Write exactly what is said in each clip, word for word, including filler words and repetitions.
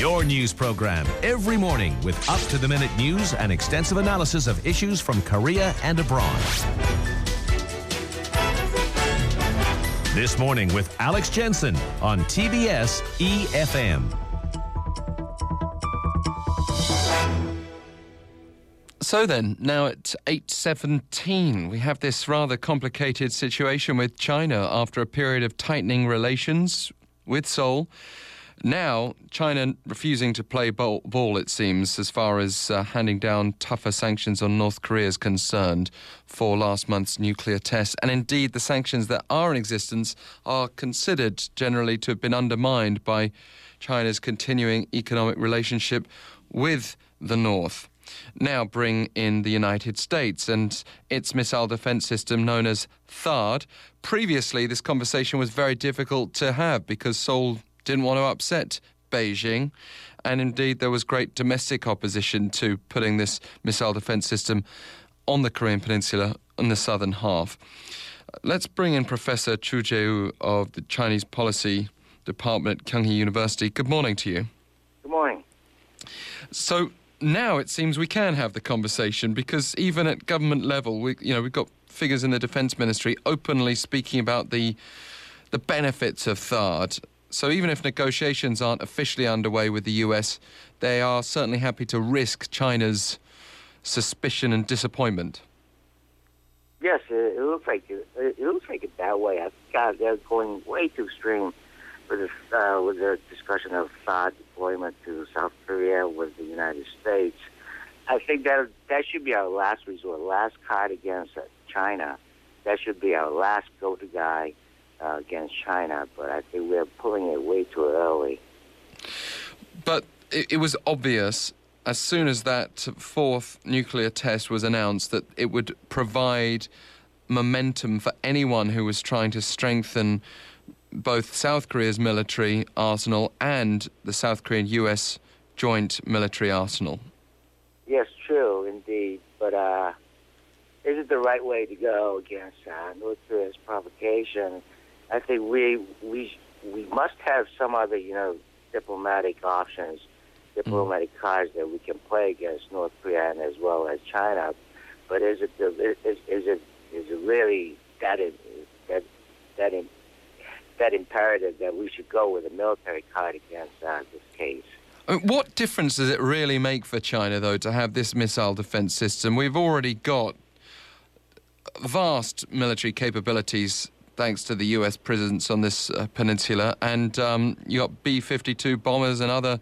Your news program every morning with up-to-the-minute news and extensive analysis of issues from Korea and abroad. This morning with Alex Jensen on T B S E F M. So then, now at eight seventeen, we have this rather complicated situation with China after a period of tightening relations with Seoul. Now, China refusing to play ball, ball it seems, as far as uh, handing down tougher sanctions on North Korea is concerned for last month's nuclear test. And indeed, the sanctions that are in existence are considered generally to have been undermined by China's continuing economic relationship with the North. Now bring in the United States and its missile defense system known as THAAD. Previously, this conversation was very difficult to have because Seoul didn't want to upset Beijing. And indeed, there was great domestic opposition to putting this missile defense system on the Korean Peninsula on the southern half. Let's bring in Professor Choo Jae-woo of the Chinese Policy Department at Kyung Hee University. Good morning to you. Good morning. So now it seems we can have the conversation because even at government level, we, you know, we've got figures in the Defence Ministry openly speaking about the the benefits of THAAD. So even if negotiations aren't officially underway with the U S, they are certainly happy to risk China's suspicion and disappointment. Yes, it looks like it, it looks like it that way. God, they're going way too extreme with the uh, with the discussion of THAAD deployment to South Korea with the United States. I think that that should be our last resort, last card against China. That should be our last go-to guy uh, against China. But I think we're pulling it way too early. But it, it was obvious as soon as that fourth nuclear test was announced that it would provide momentum for anyone who was trying to strengthen both South Korea's military arsenal and the South Korean-U S joint military arsenal. Yes, true, indeed. But uh, is it the right way to go against uh, North Korea's provocation? I think we we we must have some other, you know, diplomatic options, diplomatic mm. cards that we can play against North Korea and as well as China. But is it the, is is it is it really that in, that that in, that imperative that we should go with a military card against uh, this case? I mean, what difference does it really make for China, though, to have this missile defense system? We've already got vast military capabilities thanks to the U S presence on this uh, peninsula, and um, you've got B fifty-two bombers and other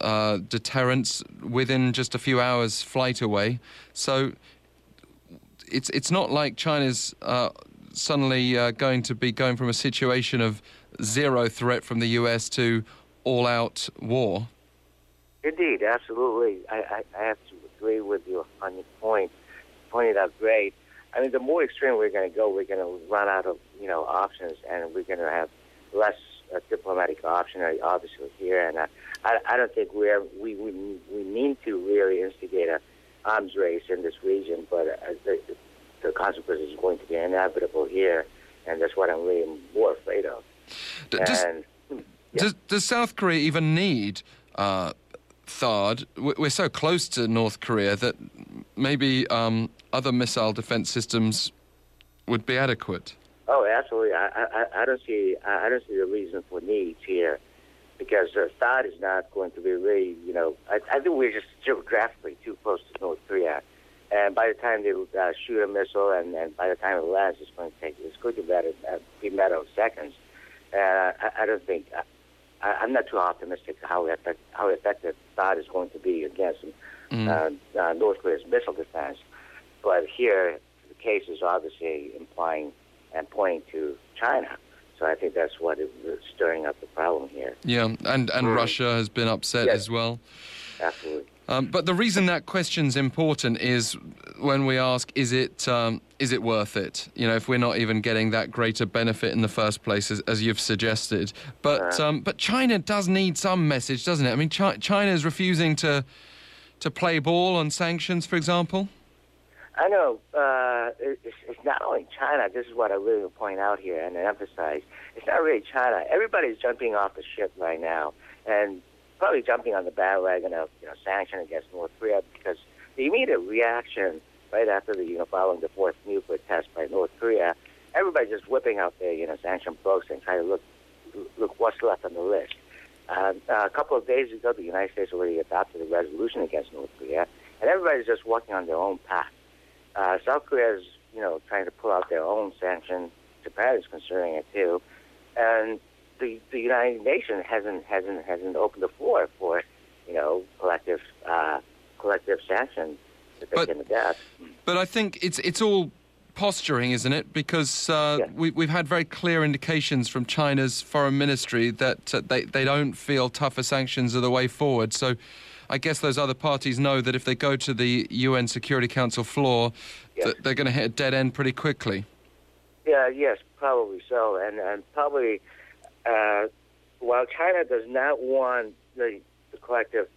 uh, deterrents within just a few hours' flight away. So it's, it's not like China's Uh, suddenly uh, going to be going from a situation of zero threat from the U S to all-out war. Indeed, absolutely. I, I, I have to agree with you on your point. You pointed out great. I mean, the more extreme we're going to go, we're going to run out of, you know, options, and we're going to have less uh, diplomatic option, obviously, here. And uh, I, I don't think we, are, we we we need to really instigate an arms race in this region, but uh, the, the consequences is going to be inevitable here, and that's what I'm really more afraid of. Does, and, yeah. does, does South Korea even need uh, THAAD? We're so close to North Korea that maybe um, other missile defense systems would be adequate. Oh, absolutely. I, I, I don't see I don't see the reason for needs here, because uh, THAAD is not going to be really, you know, I, I think we're just geographically too close to North Korea. And by the time they uh, shoot a missile, and, and by the time it lands, it's going to take it's going to be matter, be matter of seconds. Uh, I, I don't think I, I'm not too optimistic how effect, how effective THAAD is going to be against mm. uh, uh, North Korea's missile defense. But here, the case is obviously implying and pointing to China. So I think that's what is stirring up the problem here. Yeah, and and mm. Russia has been upset yes. as well. Absolutely. Um, but the reason that question's important is when we ask, is it um, is it worth it? You know, if we're not even getting that greater benefit in the first place, as, as you've suggested. But um, but China does need some message, doesn't it? I mean, Ch- China is refusing to to play ball on sanctions, for example. I know uh, it's, it's not only China. This is what I really want to point out here and emphasize. It's not really China. Everybody's jumping off the ship right now, and probably jumping on the bandwagon of, you know, sanction against North Korea, because the immediate reaction right after the, you know, following the fourth nuclear test by North Korea, everybody's just whipping out their, you know, sanction books and trying to look look what's left on the list. Uh, a couple of days ago, the United States already adopted a resolution against North Korea, and everybody's just walking on their own path. Uh, South Korea is, you know, trying to pull out their own sanction. Japan is considering it too, and the, the United Nations hasn't hasn't hasn't opened the floor for, you know, collective uh, collective sanction to take in the death. But I think it's it's all posturing, isn't it? Because uh, yeah. we, we've had very clear indications from China's foreign ministry that uh, they, they don't feel tougher sanctions are the way forward. So I guess those other parties know that if they go to the U N Security Council floor, yes. th- they're going to hit a dead end pretty quickly. Yeah, yes, probably so. And, and probably uh, while China does not want the, the collective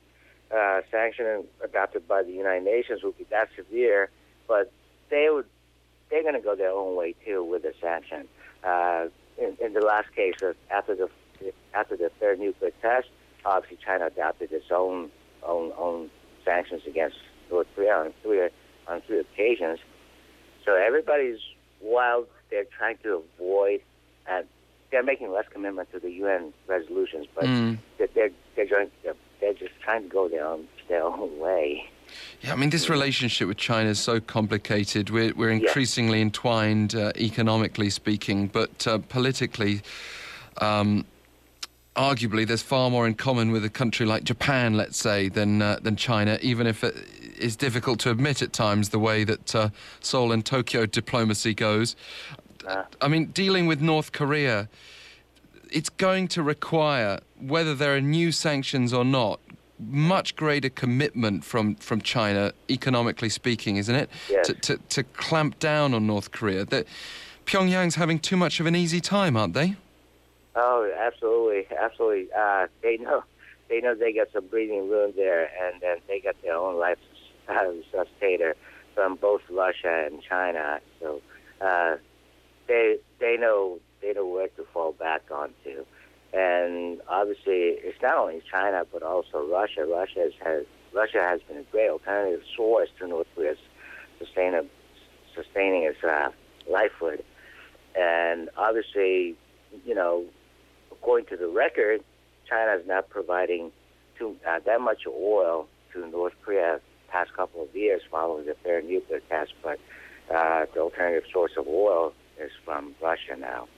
uh, sanction adopted by the United Nations would be that severe, but they would they're going to go their own way, too, with the sanction. Uh, in, in the last case, after the after the third nuclear test, obviously China adopted its own own, own sanctions against North Korea on three, on three occasions. So everybody's, while they're trying to avoid, uh, they're making less commitment to the U N resolutions, but mm. they're, they're, trying, they're just trying to go their own, their own way. Yeah, I mean, this relationship with China is so complicated. We're, we're increasingly yeah. entwined, uh, economically speaking, but uh, politically, um, arguably, there's far more in common with a country like Japan, let's say, than uh, than China, even if it is difficult to admit at times the way that uh, Seoul and Tokyo diplomacy goes. Uh. I mean, dealing with North Korea, it's going to require, whether there are new sanctions or not, much greater commitment from, from China, economically speaking, isn't it? Yes. To, to to clamp down on North Korea. That Pyongyang's having too much of an easy time, aren't they? Oh, absolutely, absolutely. Uh, they know, they know they got some breathing room there, and then they got their own life sustainer from both Russia and China. So uh, they they know they know where to fall back onto. And obviously, it's not only China but also Russia. Russia has Russia has been a great alternative source to North Korea's sustaining sustaining its uh, livelihood. And obviously, you know, according to the record, China is not providing too, uh, that much oil to North Korea the past couple of years following the third nuclear test. But uh, the alternative source of oil is from Russia now.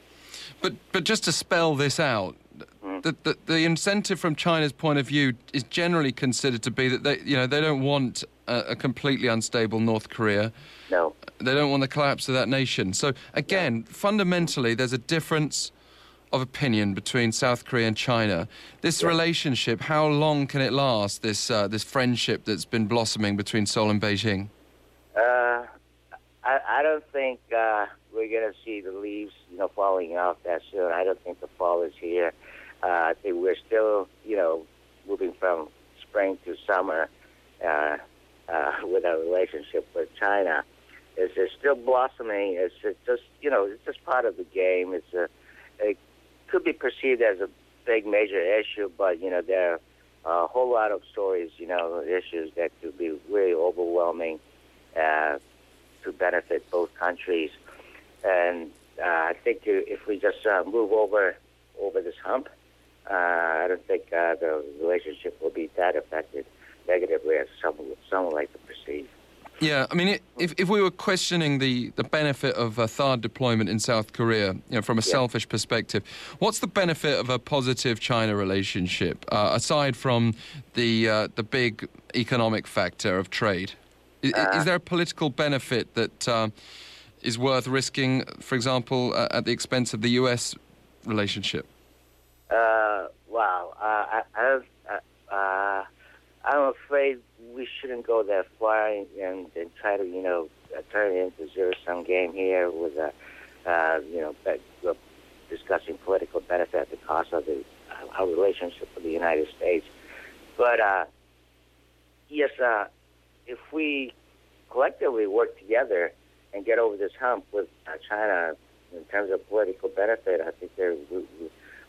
But but just to spell this out, the, the the incentive from China's point of view is generally considered to be that they you know they don't want a, a completely unstable North Korea. No. They don't want the collapse of that nation. So again, yeah. fundamentally, there's a difference of opinion between South Korea and China. This yeah. relationship, how long can it last? This uh, this friendship that's been blossoming between Seoul and Beijing. Uh, I I don't think. Uh... We're going to see the leaves, you know, falling off that soon. I don't think the fall is here. Uh, we're still, you know, moving from spring to summer uh, uh, with our relationship with China. It's, it's still blossoming. It's, it's just, you know, it's just part of the game. It's a, it could be perceived as a big major issue, but, you know, there are a whole lot of stories, you know, issues that could be really overwhelming uh, to benefit both countries. And uh, I think if we just uh, move over over this hump, uh, I don't think uh, the relationship will be that affected negatively as some some like to perceive. Yeah, I mean, it, if if we were questioning the, the benefit of a THAAD deployment in South Korea, you know, from a yeah. selfish perspective, what's the benefit of a positive China relationship uh, aside from the uh, the big economic factor of trade? Is, uh, is there a political benefit that? Uh, is worth risking, for example, uh, at the expense of the U S relationship? Uh, wow. Uh, I, I uh, I'm afraid we shouldn't go that far and, and try to, you know, turn it into zero-sum game here with, a, uh, you know, be- discussing political benefit at the cost of the, uh, our relationship with the United States. But, uh, yes, uh, if we collectively work together and get over this hump with China in terms of political benefit, I think there we,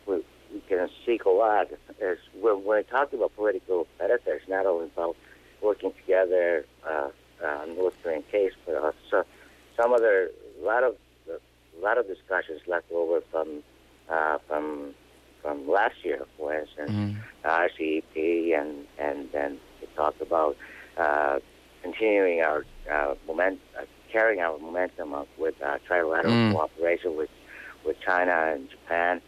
we, you can seek a lot. As when we're talking about political benefits, not only about working together, uh, uh, North Korean case, but also some other lot of a lot of discussions left over from uh, from from last year, for instance, mm-hmm. R C E P, and and then we talked about uh, continuing our uh, moment, uh, carrying our momentum up with uh, trilateral mm-hmm. cooperation with with China and Japan,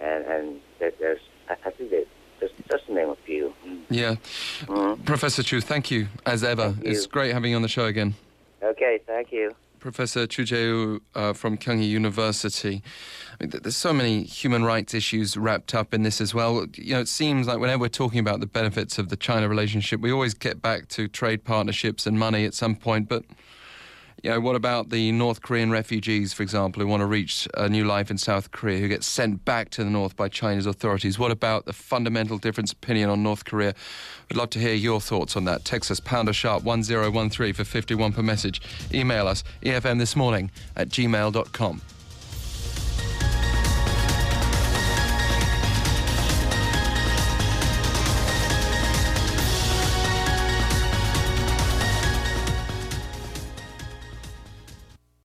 and and there's I think that just just to name a few. Yeah, mm-hmm. Professor Choo, thank you as ever. Thank it's you. Great having you on the show again. Okay, thank you. Professor Choo Jae-woo uh, from Kyung Hee University. I mean, there's so many human rights issues wrapped up in this as well. You know, it seems like whenever we're talking about the benefits of the China relationship, we always get back to trade partnerships and money at some point. But, you know, what about the North Korean refugees, for example, who want to reach a new life in South Korea, who get sent back to the North by Chinese authorities? What about the fundamental difference opinion on North Korea? We'd love to hear your thoughts on that. Text us pounder sharp one zero one three for fifty-one per message. Email us, E F M this morning at gmail dot com.